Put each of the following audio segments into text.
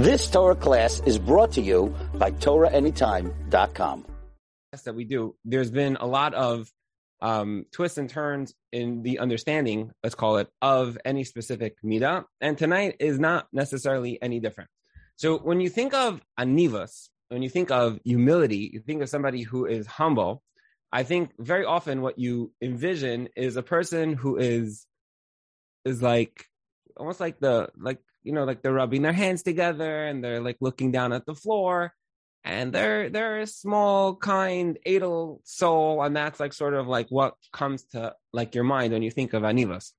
This Torah class is brought to you by torahanytime.com. That we do, there's been a lot of twists and turns in the understanding, let's call it, of any specific mida, and tonight is not necessarily any different. So when you think of anivas, when you think of humility, you think of somebody who is humble. I think very often what you envision is a person who is like almost like they're rubbing their hands together and they're like looking down at the floor, and they're a small, kind, idle soul, and that's like sort of like what comes to like your mind when you think of anivas.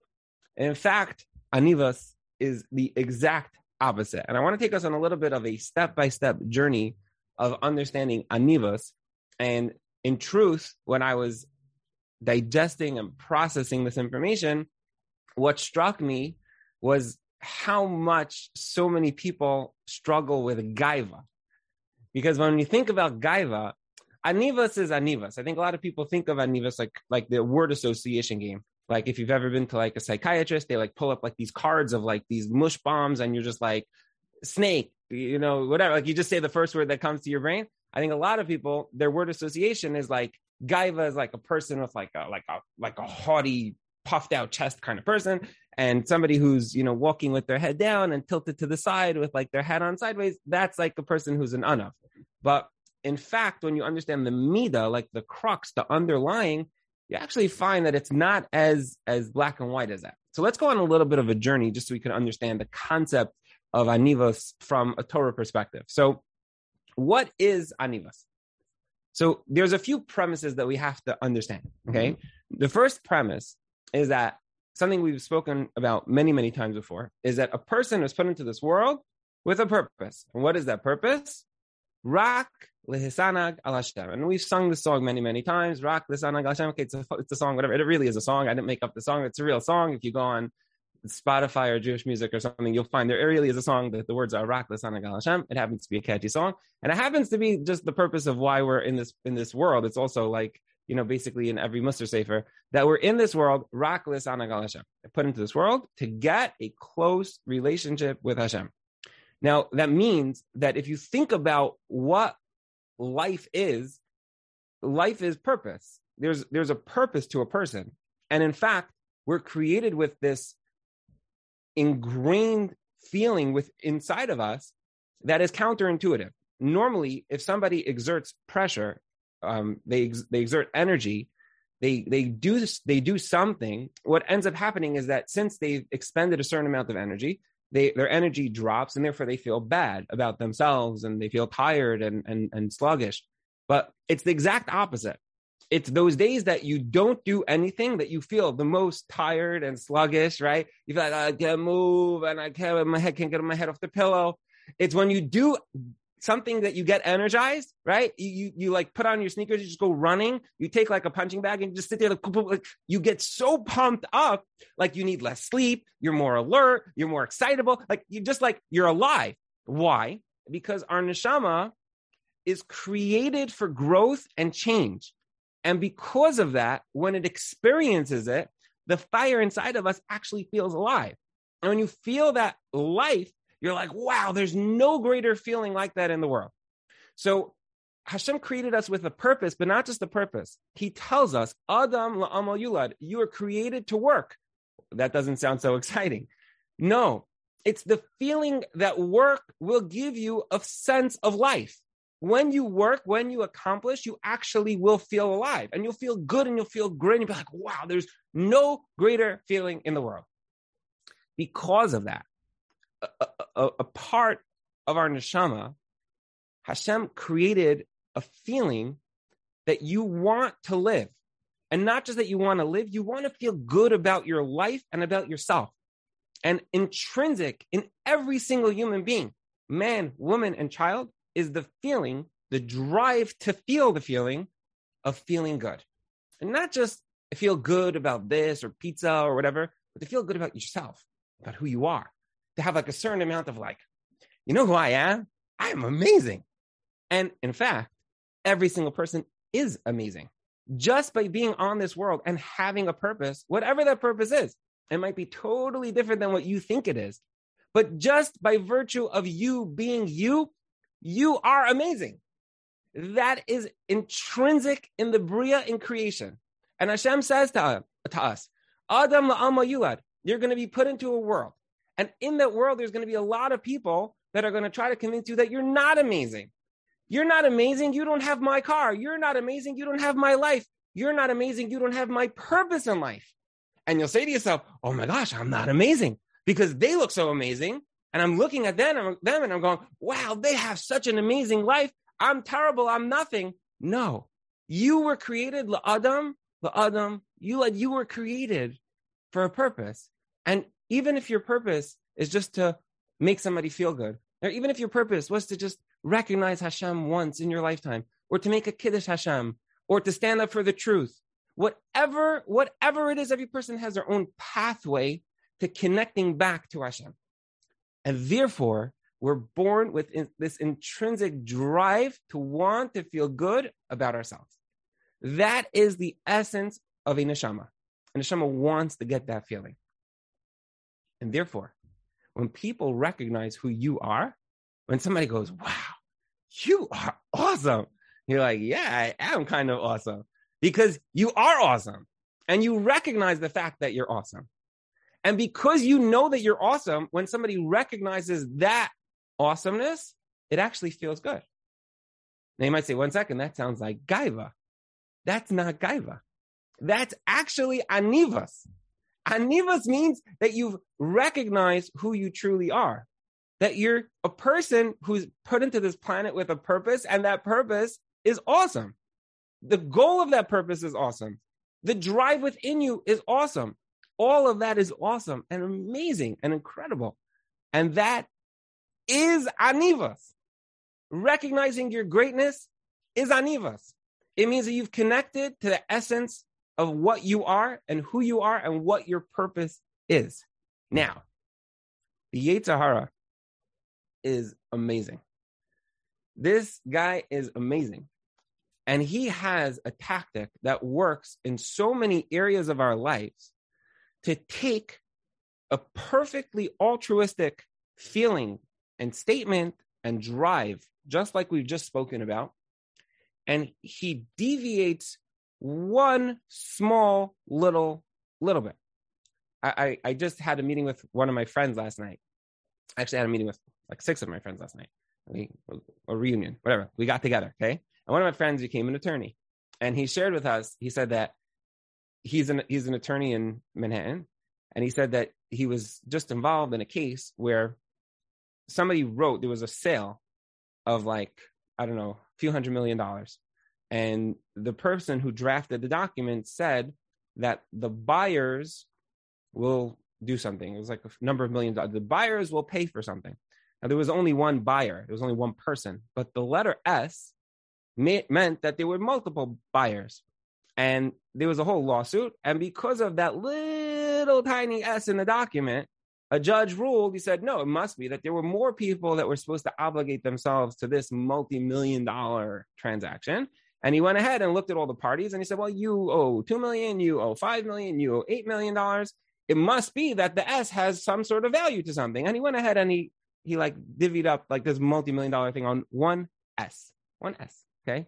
In fact, anivas is the exact opposite, and I want to take us on a little bit of a step-by-step journey of understanding anivas. And in truth, when I was digesting and processing this information, what struck me was how much so many people struggle with gaiva. Because when you think about gaiva, anivas is anivas. I think a lot of people think of anivas like the word association game. Like if you've ever been to like a psychiatrist, they like pull up like these cards of like these mush bombs, and you're just like, snake, you know, whatever. Like you just say the first word that comes to your brain. I think a lot of people, their word association is like gaiva is like a person with like a haughty, puffed out chest kind of person, and somebody who's, you know, walking with their head down and tilted to the side with like their hat on sideways. That's like a person who's an anav. But in fact, when you understand the mida, like the crux, the underlying, you actually find that it's not as black and white as that. So let's go on a little bit of a journey just so we can understand the concept of anivas from a Torah perspective. So what is anivas? So there's a few premises that we have to understand, okay? Mm-hmm. The first premise is that something we've spoken about many, many times before is that a person is put into this world with a purpose. And what is that purpose? Rak lehisanag al Hashem. And we've sung this song many, many times. Rak lehisanag al Hashem. Okay, it's a song, whatever. It really is a song. I didn't make up the song. It's a real song. If you go on Spotify or Jewish music or something, you'll find there really is a song that the words are Rak lehisanag al Hashem. It happens to be a catchy song. And it happens to be just the purpose of why we're in this world. It's also like, you know, basically in every Muster Sefer, that we're in this world, Rak lehisanag al Hashem, put into this world to get a close relationship with Hashem. Now, that means that if you think about what life is purpose. There's a purpose to a person. And in fact, we're created with this ingrained feeling inside of us that is counterintuitive. Normally, if somebody exerts pressure, they exert energy, they do something, what ends up happening is that since they've expended a certain amount of energy, their energy drops, and therefore they feel bad about themselves and they feel tired and sluggish. But it's the exact opposite. It's those days that you don't do anything that you feel the most tired and sluggish, right? You feel like, I can't move, and I can't get my head off the pillow. It's when you do something that you get energized, right? You like put on your sneakers, you just go running, you take like a punching bag and just sit there like you get so pumped up, like you need less sleep, you're more alert, you're more excitable, like you just like you're alive. Why? Because our neshama is created for growth and change. And because of that, when it experiences it, the fire inside of us actually feels alive. And when you feel that life, you're like, wow, there's no greater feeling like that in the world. So Hashem created us with a purpose, but not just a purpose. He tells us, Adam la'amal yulad, you are created to work. That doesn't sound so exciting. No, it's the feeling that work will give you a sense of life. When you work, when you accomplish, you actually will feel alive, and you'll feel good, and you'll feel great, and you'll be like, wow, there's no greater feeling in the world. Because of that, a part of our neshama, Hashem created a feeling that you want to live. And not just that you want to live, you want to feel good about your life and about yourself. And intrinsic in every single human being, man, woman, and child, is the feeling, the drive to feel the feeling of feeling good. And not just feel good about this or pizza or whatever, but to feel good about yourself, about who you are. To have like a certain amount of like, you know who I am? I am amazing. And in fact, every single person is amazing. Just by being on this world and having a purpose, whatever that purpose is, it might be totally different than what you think it is. But just by virtue of you being you, you are amazing. That is intrinsic in the Bria, in creation. And Hashem says to us, Adam la'ama yulad, you're going to be put into a world. And in that world, there's going to be a lot of people that are going to try to convince you that you're not amazing. You're not amazing. You don't have my car. You're not amazing. You don't have my life. You're not amazing. You don't have my purpose in life. And you'll say to yourself, oh my gosh, I'm not amazing because they look so amazing. And I'm looking at them and I'm going, wow, they have such an amazing life. I'm terrible. I'm nothing. No, you were created, la'adam, you were created for a purpose. And even if your purpose is just to make somebody feel good, or even if your purpose was to just recognize Hashem once in your lifetime, or to make a kiddush Hashem, or to stand up for the truth, whatever it is, every person has their own pathway to connecting back to Hashem. And therefore, we're born with this intrinsic drive to want to feel good about ourselves. That is the essence of a neshama. A neshama wants to get that feeling. And therefore, when people recognize who you are, when somebody goes, wow, you are awesome, you're like, yeah, I am kind of awesome. Because you are awesome. And you recognize the fact that you're awesome. And because you know that you're awesome, when somebody recognizes that awesomeness, it actually feels good. Now you might say, 1 second, that sounds like gaiva. That's not gaiva. That's actually anivas. Anivas means that you've recognized who you truly are. That you're a person who's put into this planet with a purpose, and that purpose is awesome. The goal of that purpose is awesome. The drive within you is awesome. All of that is awesome and amazing and incredible. And that is anivas. Recognizing your greatness is anivas. It means that you've connected to the essence of what you are and who you are and what your purpose is. Now, the Yetzirah is amazing. This guy is amazing. And he has a tactic that works in so many areas of our lives to take a perfectly altruistic feeling and statement and drive, just like we've just spoken about, and he deviates one small little bit. I just had a meeting with one of my friends last night. Actually, I had a meeting with like 6 of my friends last night. A reunion, whatever. We got together, okay? And one of my friends became an attorney. And he shared with us, he said that he's an attorney in Manhattan. And he said that he was just involved in a case where somebody wrote, there was a sale of like, I don't know, a few $100 million. And the person who drafted the document said that the buyers will do something. It was like a number of $1 million. The buyers will pay for something. Now, there was only one buyer. There was only one person. But the letter S meant that there were multiple buyers. And there was a whole lawsuit. And because of that little tiny S in the document, a judge ruled, he said, no, it must be that there were more people that were supposed to obligate themselves to this multi-million-dollar transaction. And he went ahead and looked at all the parties. And he said, well, you owe $2 million, you owe $5 million, you owe $8 million. It must be that the S has some sort of value to something. And he went ahead and he like divvied up like this multi-million-dollar thing on one S, okay?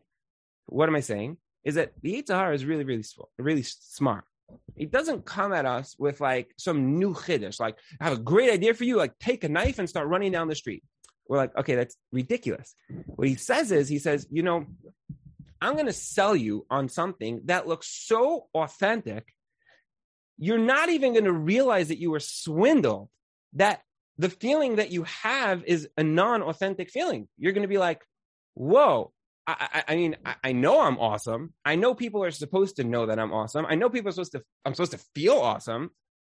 What am I saying? Is that the Yitzhar is really, really, really smart. He doesn't come at us with like some new chiddush, like I have a great idea for you, like take a knife and start running down the street. We're like, okay, that's ridiculous. What he says is, you know, I'm going to sell you on something that looks so authentic, you're not even going to realize that you were swindled, that the feeling that you have is a non-authentic feeling. You're going to be like, whoa, I mean, I know I'm awesome. I know people are supposed to know that I'm awesome. I know people are I'm supposed to feel awesome.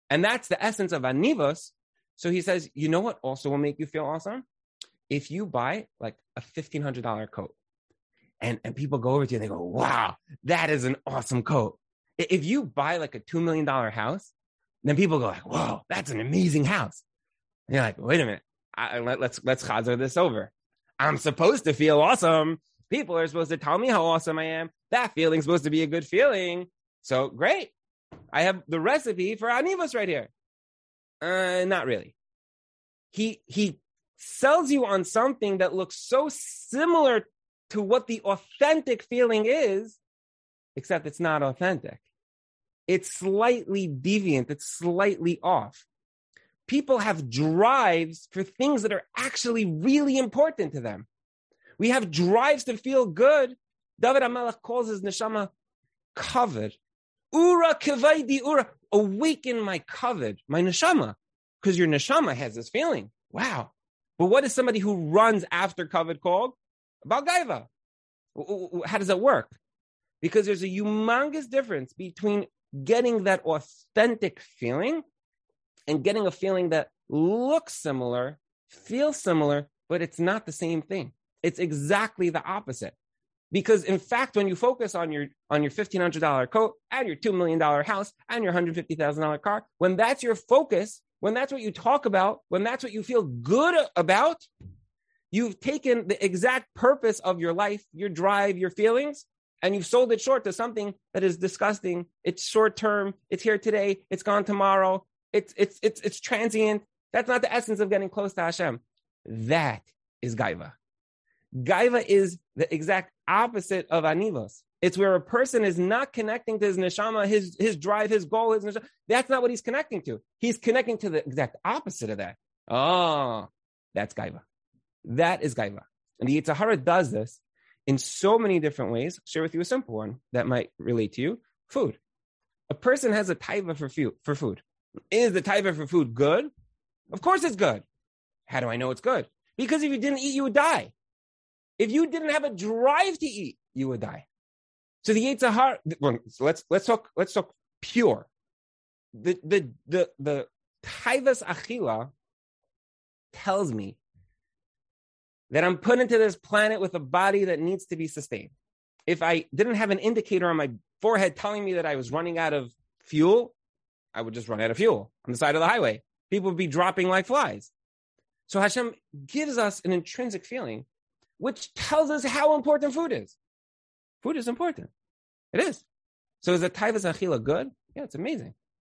And that's the essence of anivas. So he says, you know what also will make you feel awesome? If you buy like a $1,500 coat and people go over to you and they go, wow, that is an awesome coat. If you buy like a $2 million house, then people go like, whoa, that's an amazing house. And you're like, wait a minute, let's chazar this over. I'm supposed to feel awesome. People are supposed to tell me how awesome I am. That feeling's supposed to be a good feeling. So great. I have the recipe for anivas right here. Not really. he sells you on something that looks so similar to what the authentic feeling is, except it's not authentic. It's slightly deviant. It's slightly off. People have drives for things that are actually really important to them. We have drives to feel good. David HaMelech calls his neshama kavod. Ura kavodi ura. Awaken my kavod, my neshama. Because your neshama has this feeling. Wow. But what is somebody who runs after kavod called? About gaiva. How does that work? Because there's a humongous difference between getting that authentic feeling and getting a feeling that looks similar, feels similar, but it's not the same thing. It's exactly the opposite. Because in fact, when you focus on your $1,500 coat and your $2 million house and your $150,000 car, when that's your focus, when that's what you talk about, when that's what you feel good about, you've taken the exact purpose of your life, your drive, your feelings, and you've sold it short to something that is disgusting. It's short term. It's here today. It's gone tomorrow. It's transient. That's not the essence of getting close to Hashem. That is gaiva. Gaiva is the exact opposite of anivas. It's where a person is not connecting to his neshama, his drive, his goal, his neshama. That's not what he's connecting to. He's connecting to the exact opposite of that. Oh, that's gaiva. That is gaiva. And the Yitzhar does this in so many different ways. I'll share with you a simple one that might relate to you. Food. A person has a taiva for food. Is the taiva for food good? Of course it's good. How do I know it's good? Because if you didn't eat, you would die. If you didn't have a drive to eat, you would die. So the Yetzirah, let's talk pure. The taivas achila tells me that I'm put into this planet with a body that needs to be sustained. If I didn't have an indicator on my forehead telling me that I was running out of fuel, I would just run out of fuel on the side of the highway. People would be dropping like flies. So Hashem gives us an intrinsic feeling, which tells us how important food is. Food is important. It is. So is the taivas achila good? Yeah, it's amazing.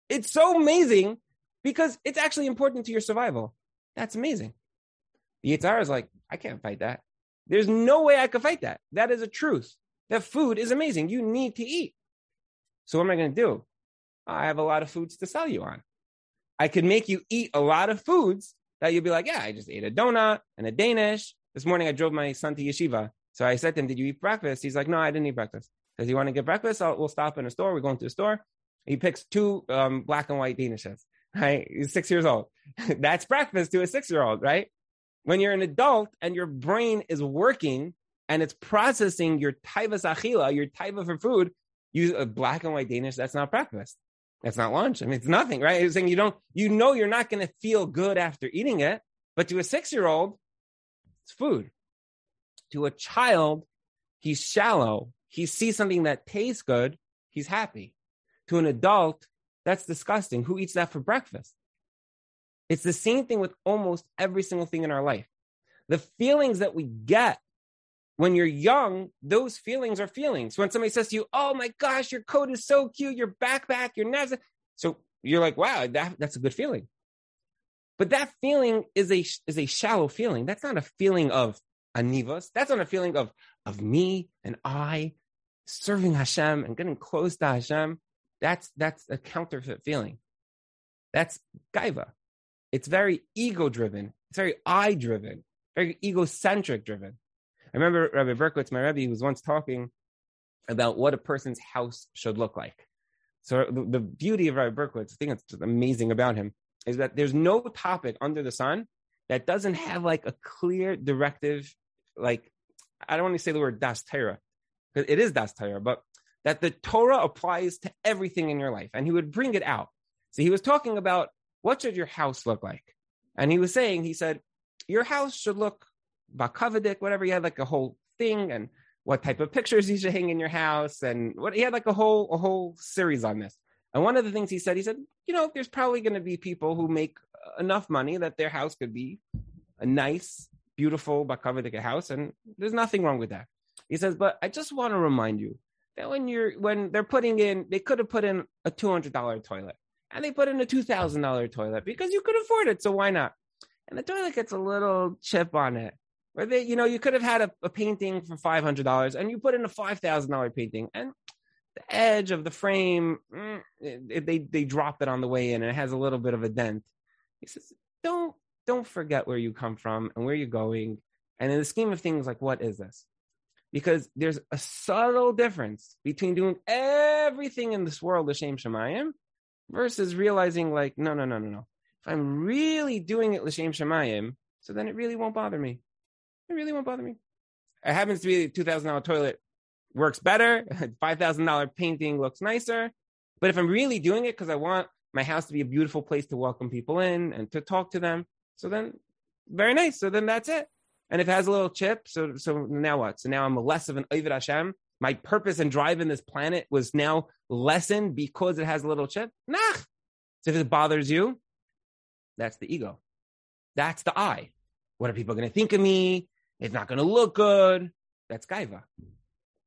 It's so amazing because it's actually important to your survival. That's amazing. The Yetzirah is like, I can't fight that. There's no way I could fight that. That is a truth. That food is amazing. You need to eat. So what am I going to do? I have a lot of foods to sell you on. I could make you eat a lot of foods that you'll be like, yeah, I just ate a donut and a Danish. This morning I drove my son to yeshiva. So I said to him, did you eat breakfast? He's like, no, I didn't eat breakfast. Does he want to get breakfast? We'll stop in a store. We're going to the store. He picks two black and white Danishes. Right? He's 6 years old. That's breakfast to a 6-year-old, right? When you're an adult and your brain is working and it's processing your taivas achila, your taiva for food, you a black and white Danish, that's not breakfast. That's not lunch. I mean, it's nothing, right? It's saying you're not going to feel good after eating it. But to a 6-year-old, it's food. To a child, he's shallow. He sees something that tastes good. He's happy. To an adult, that's disgusting. Who eats that for breakfast? It's the same thing with almost every single thing in our life. The feelings that we get when you're young, those feelings are feelings. When somebody says to you, oh my gosh, your coat is so cute, your backpack, your knapsack. So you're like, wow, that's a good feeling. But that feeling is a shallow feeling. That's not a feeling of anivas. That's not a feeling of me and I serving Hashem and getting close to Hashem. That's a counterfeit feeling. That's gaiva. It's very ego-driven. It's very I-driven, very egocentric-driven. I remember Rabbi Berkowitz, my Rebbe, was once talking about what a person's house should look like. So the beauty of Rabbi Berkowitz, I think it's just amazing about him, is that there's no topic under the sun that doesn't have like a clear directive, like, I don't want to say the word das terah, because it is das terah, but that the Torah applies to everything in your life. And he would bring it out. So he was talking about, what should your house look like? And he said, your house should look bakavadik, whatever. You had like a whole thing, and what type of pictures you should hang in your house, and what he had like a whole series on this. And one of the things he said, there's probably going to be people who make enough money that their house could be a nice, beautiful bakavadik house, and there's nothing wrong with that. He says, but I just want to remind you that they could have put in a $200 toilet. And they put in a $2,000 toilet because you could afford it, so why not? and the toilet gets a little chip on it. Where they, you know, you could have had a painting for $500 and you put in a $5,000 painting, and the edge of the frame, they drop it on the way in and it has a little bit of a dent. He says, don't forget where you come from and where you're going. And in the scheme of things, like, what is this? Because there's a subtle difference between doing everything in this world, L'shem Shemayim, versus realizing, like, no. If I'm really doing it L'shem Shemayim, so then it really won't bother me. It really won't bother me. It happens to be a $2,000 toilet works better. $5,000 painting looks nicer. But if I'm really doing it because I want my house to be a beautiful place to welcome people in and to talk to them, so then, very nice. So then that's it. And if it has a little chip, so now what? So now I'm less of an Oved Hashem. My purpose and drive in this planet was now lessened because it has a little chip. Nah. So if it bothers you, that's the ego. That's the I. What are people going to think of me? It's not going to look good. That's gaiva.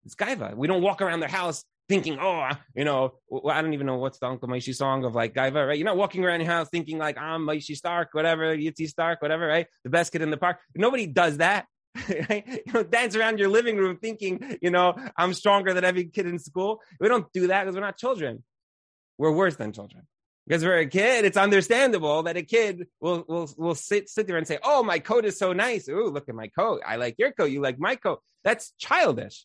It's gaiva. We don't walk around their house thinking, oh, you know, well, I don't even know what's the Uncle Maishi song of, like, gaiva, right? You're not walking around your house thinking, like, I'm Maishi Stark, whatever, Yitzhar Stark, whatever, right? The best kid in the park. Nobody does that, right? You don't dance around your living room thinking, you know, I'm stronger than every kid in school. We don't do that because we're not children. We're worse than children. Because for a kid, it's understandable that a kid will sit there and say, oh, my coat is so nice. Ooh, look at my coat. I like your coat. You like my coat. That's childish.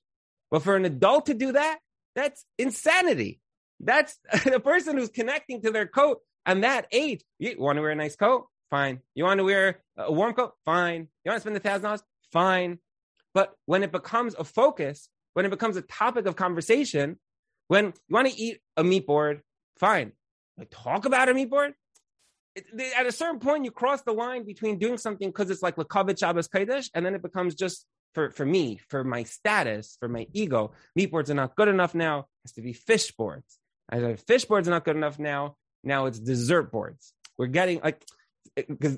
But for an adult to do that, that's insanity. That's the person who's connecting to their coat on that age. You want to wear a nice coat? Fine. You want to wear a warm coat? Fine. You want to spend $1,000? Fine. But when it becomes a focus, when it becomes a topic of conversation, when you want to eat a meat board, fine. Like, talk about a meat board? At a certain point, you cross the line between doing something because it's like l'kavod Shabbos kodesh, and then it becomes just for me, for my status, for my ego. Meat boards are not good enough now. It has to be fish boards. And fish boards are not good enough now. Now it's dessert boards. We're getting, like, because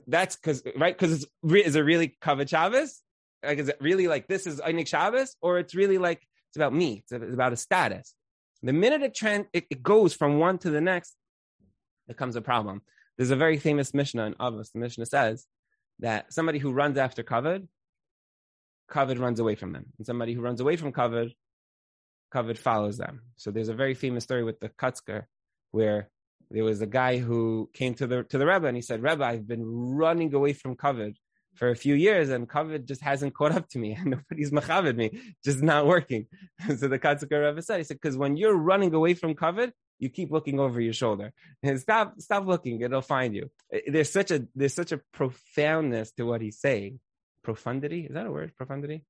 is it really kavod Shabbos? Like, is it really like this is einik Shabbos? Or it's really like, it's about me. It's about a status. The minute it goes from one to the next, becomes a problem. There's a very famous Mishnah in Avos. The Mishnah says that somebody who runs after kavod runs away from them. And somebody who runs away from kavod follows them. So there's a very famous story with the Kotzker, where there was a guy who came to the Rebbe and he said, Rebbe, I've been running away from kavod for a few years and kavod just hasn't caught up to me and nobody's mechaved me, just not working. So the Kotzker Rebbe said, he said, because when you're running away from kavod, you keep looking over your shoulder. And stop looking, it'll find you. There's such a profoundness to what he's saying. Profundity? Is that a word? Profundity?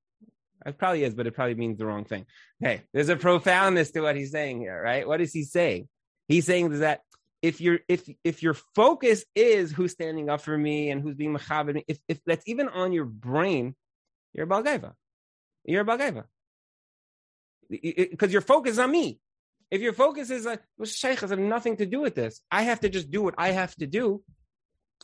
It probably is, but it probably means the wrong thing. Hey, there's a profoundness to what he's saying here, right? What is he saying? He's saying that if your focus is who's standing up for me and who's being mechaved, if that's even on your brain, you're a balgaiva. You're a balgaiva. Because your focus is on me. If your focus is like, well, sheikh has nothing to do with this, I have to just do what I have to do,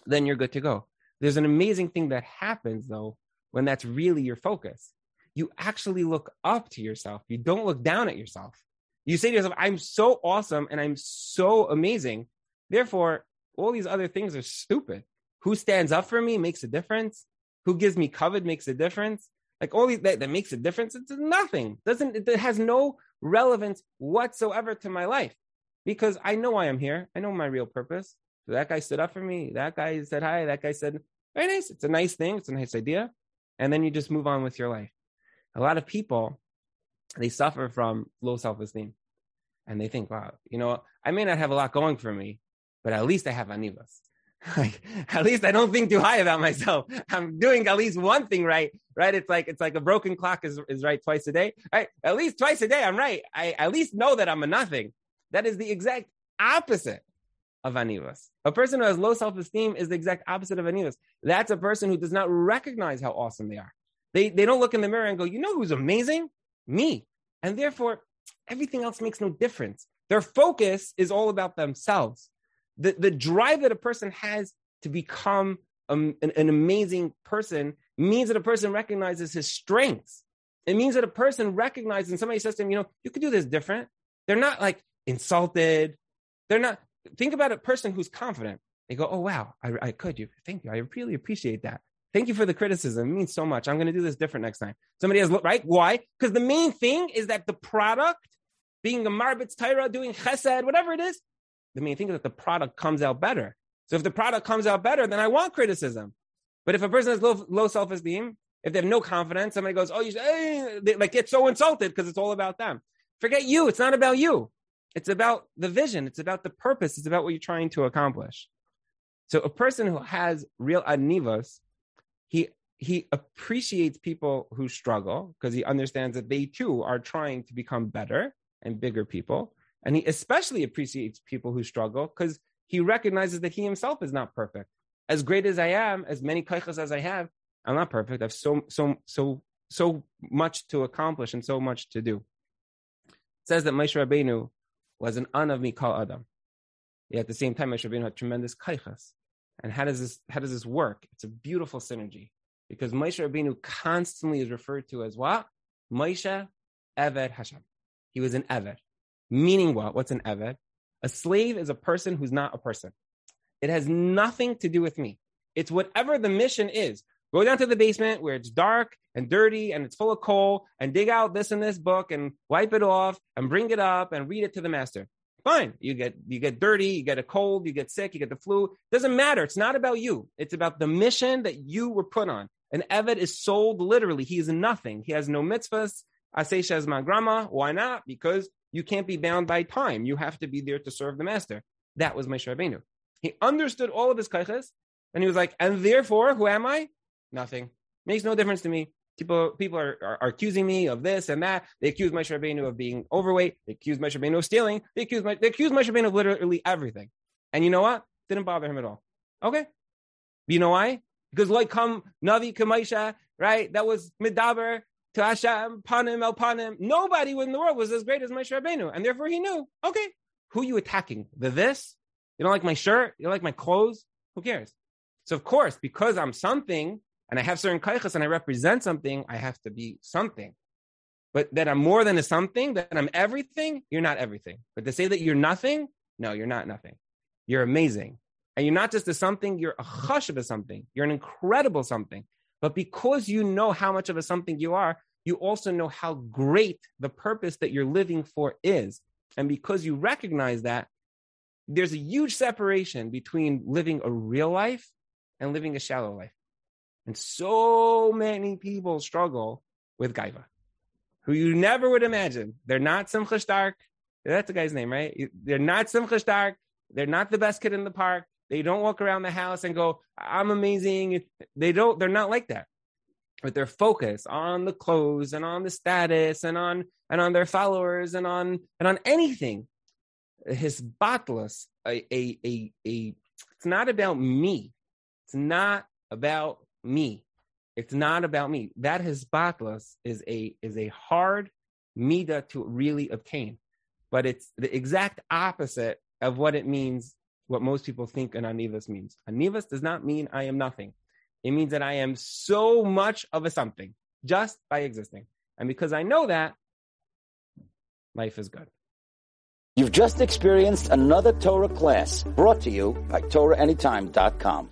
then you're good to go. There's an amazing thing that happens, though, when that's really your focus. You actually look up to yourself. You don't look down at yourself. You say to yourself, I'm so awesome and I'm so amazing. Therefore, all these other things are stupid. Who stands up for me makes a difference. Who gives me kavod makes a difference. Like, all these, that makes a difference. It's nothing. It has no relevance whatsoever to my life, because I know why I'm here. I know my real purpose. So that guy stood up for me. That guy said hi. That guy said, very nice. It's a nice thing. It's a nice idea. And then you just move on with your life. A lot of people, they suffer from low self-esteem, and they think, wow, you know, I may not have a lot going for me, but at least I have anivas. Like, at least I don't think too high about myself. I'm doing at least one thing right, right? It's like a broken clock is right twice a day. Right? At least twice a day, I'm right. I at least know that I'm a nothing. That is the exact opposite of anivas. A person who has low self-esteem is the exact opposite of anivas. That's a person who does not recognize how awesome they are. They don't look in the mirror and go, you know who's amazing? Me. And therefore, everything else makes no difference. Their focus is all about themselves. The drive that a person has to become an amazing person means that a person recognizes his strengths. It means that a person recognizes, and somebody says to him, you know, you could do this different. They're not, like, insulted. Think about a person who's confident. They go, oh, wow, I could. You, thank you. I really appreciate that. Thank you for the criticism. It means so much. I'm going to do this different next time. Somebody has, right? Why? Because the main thing is that the product, being a marbitz Torah, doing chesed, whatever it is, the main thing is that the product comes out better. So if the product comes out better, then I want criticism. But if a person has low self-esteem, if they have no confidence, somebody goes, oh, you should, they get so insulted because it's all about them. Forget you. It's not about you. It's about the vision. It's about the purpose. It's about what you're trying to accomplish. So a person who has real anivas, he appreciates people who struggle because he understands that they too are trying to become better and bigger people. And he especially appreciates people who struggle because he recognizes that he himself is not perfect. As great as I am, as many kaychas as I have, I'm not perfect. I have so much to accomplish and so much to do. It says that Moshe Rabbeinu was an anav mikol adam. Yet at the same time, Moshe Rabbeinu had tremendous kaychas. And how does this work? It's a beautiful synergy because Moshe Rabbeinu constantly is referred to as what? Moshe Eved Hashem. He was an Eved. Meaning what? What's an Eved? A slave is a person who's not a person. It has nothing to do with me. It's whatever the mission is. Go down to the basement where it's dark and dirty and it's full of coal and dig out this and this book and wipe it off and bring it up and read it to the master. Fine. You get dirty, you get a cold, you get sick, you get the flu. Doesn't matter. It's not about you. It's about the mission that you were put on. An Eved is sold literally. He is nothing. He has no mitzvahs. Aseh shaz ma grama. Why not? Because you can't be bound by time. You have to be there to serve the master. That was Moshe Rabbeinu. He understood all of his kaychas, and he was like, and therefore, who am I? Nothing. Makes no difference to me. People are accusing me of this and that. They accuse Moshe Rabbeinu of being overweight. They accuse Moshe Rabbeinu of stealing. They accuse Moshe Rabbeinu of literally everything. And you know what? Didn't bother him at all. Okay. You know why? Because like come Navi, Kamaisha, right? That was Middaber, Panim El Panim. Nobody in the world was as great as Moshe Rabbeinu. And therefore he knew, okay, who are you attacking? This? You don't like my shirt? You don't like my clothes? Who cares? So of course, because I'm something and I have certain kaychas and I represent something, I have to be something. But that I'm more than a something, that I'm everything, you're not everything. But to say that you're nothing, no, you're not nothing. You're amazing. And you're not just a something, you're a chashav of something. You're an incredible something. But because you know how much of a something you are, you also know how great the purpose that you're living for is. And because you recognize that, there's a huge separation between living a real life and living a shallow life. And so many people struggle with gaiva, who you never would imagine. They're not Simcha Stark. That's the guy's name, right? They're not Simcha Stark. They're not the best kid in the park. They don't walk around the house and go, I'm amazing. They're not like that. But their focus on the clothes and on the status and on their followers and on anything. Hasbatlas, it's not about me. It's not about me. It's not about me. That hasbatlas is a hard mida to really obtain, but it's the exact opposite of what it means. What most people think an anivas means. Anivas does not mean I am nothing. It means that I am so much of a something just by existing. And because I know that, life is good. You've just experienced another Torah class brought to you by torahanytime.com.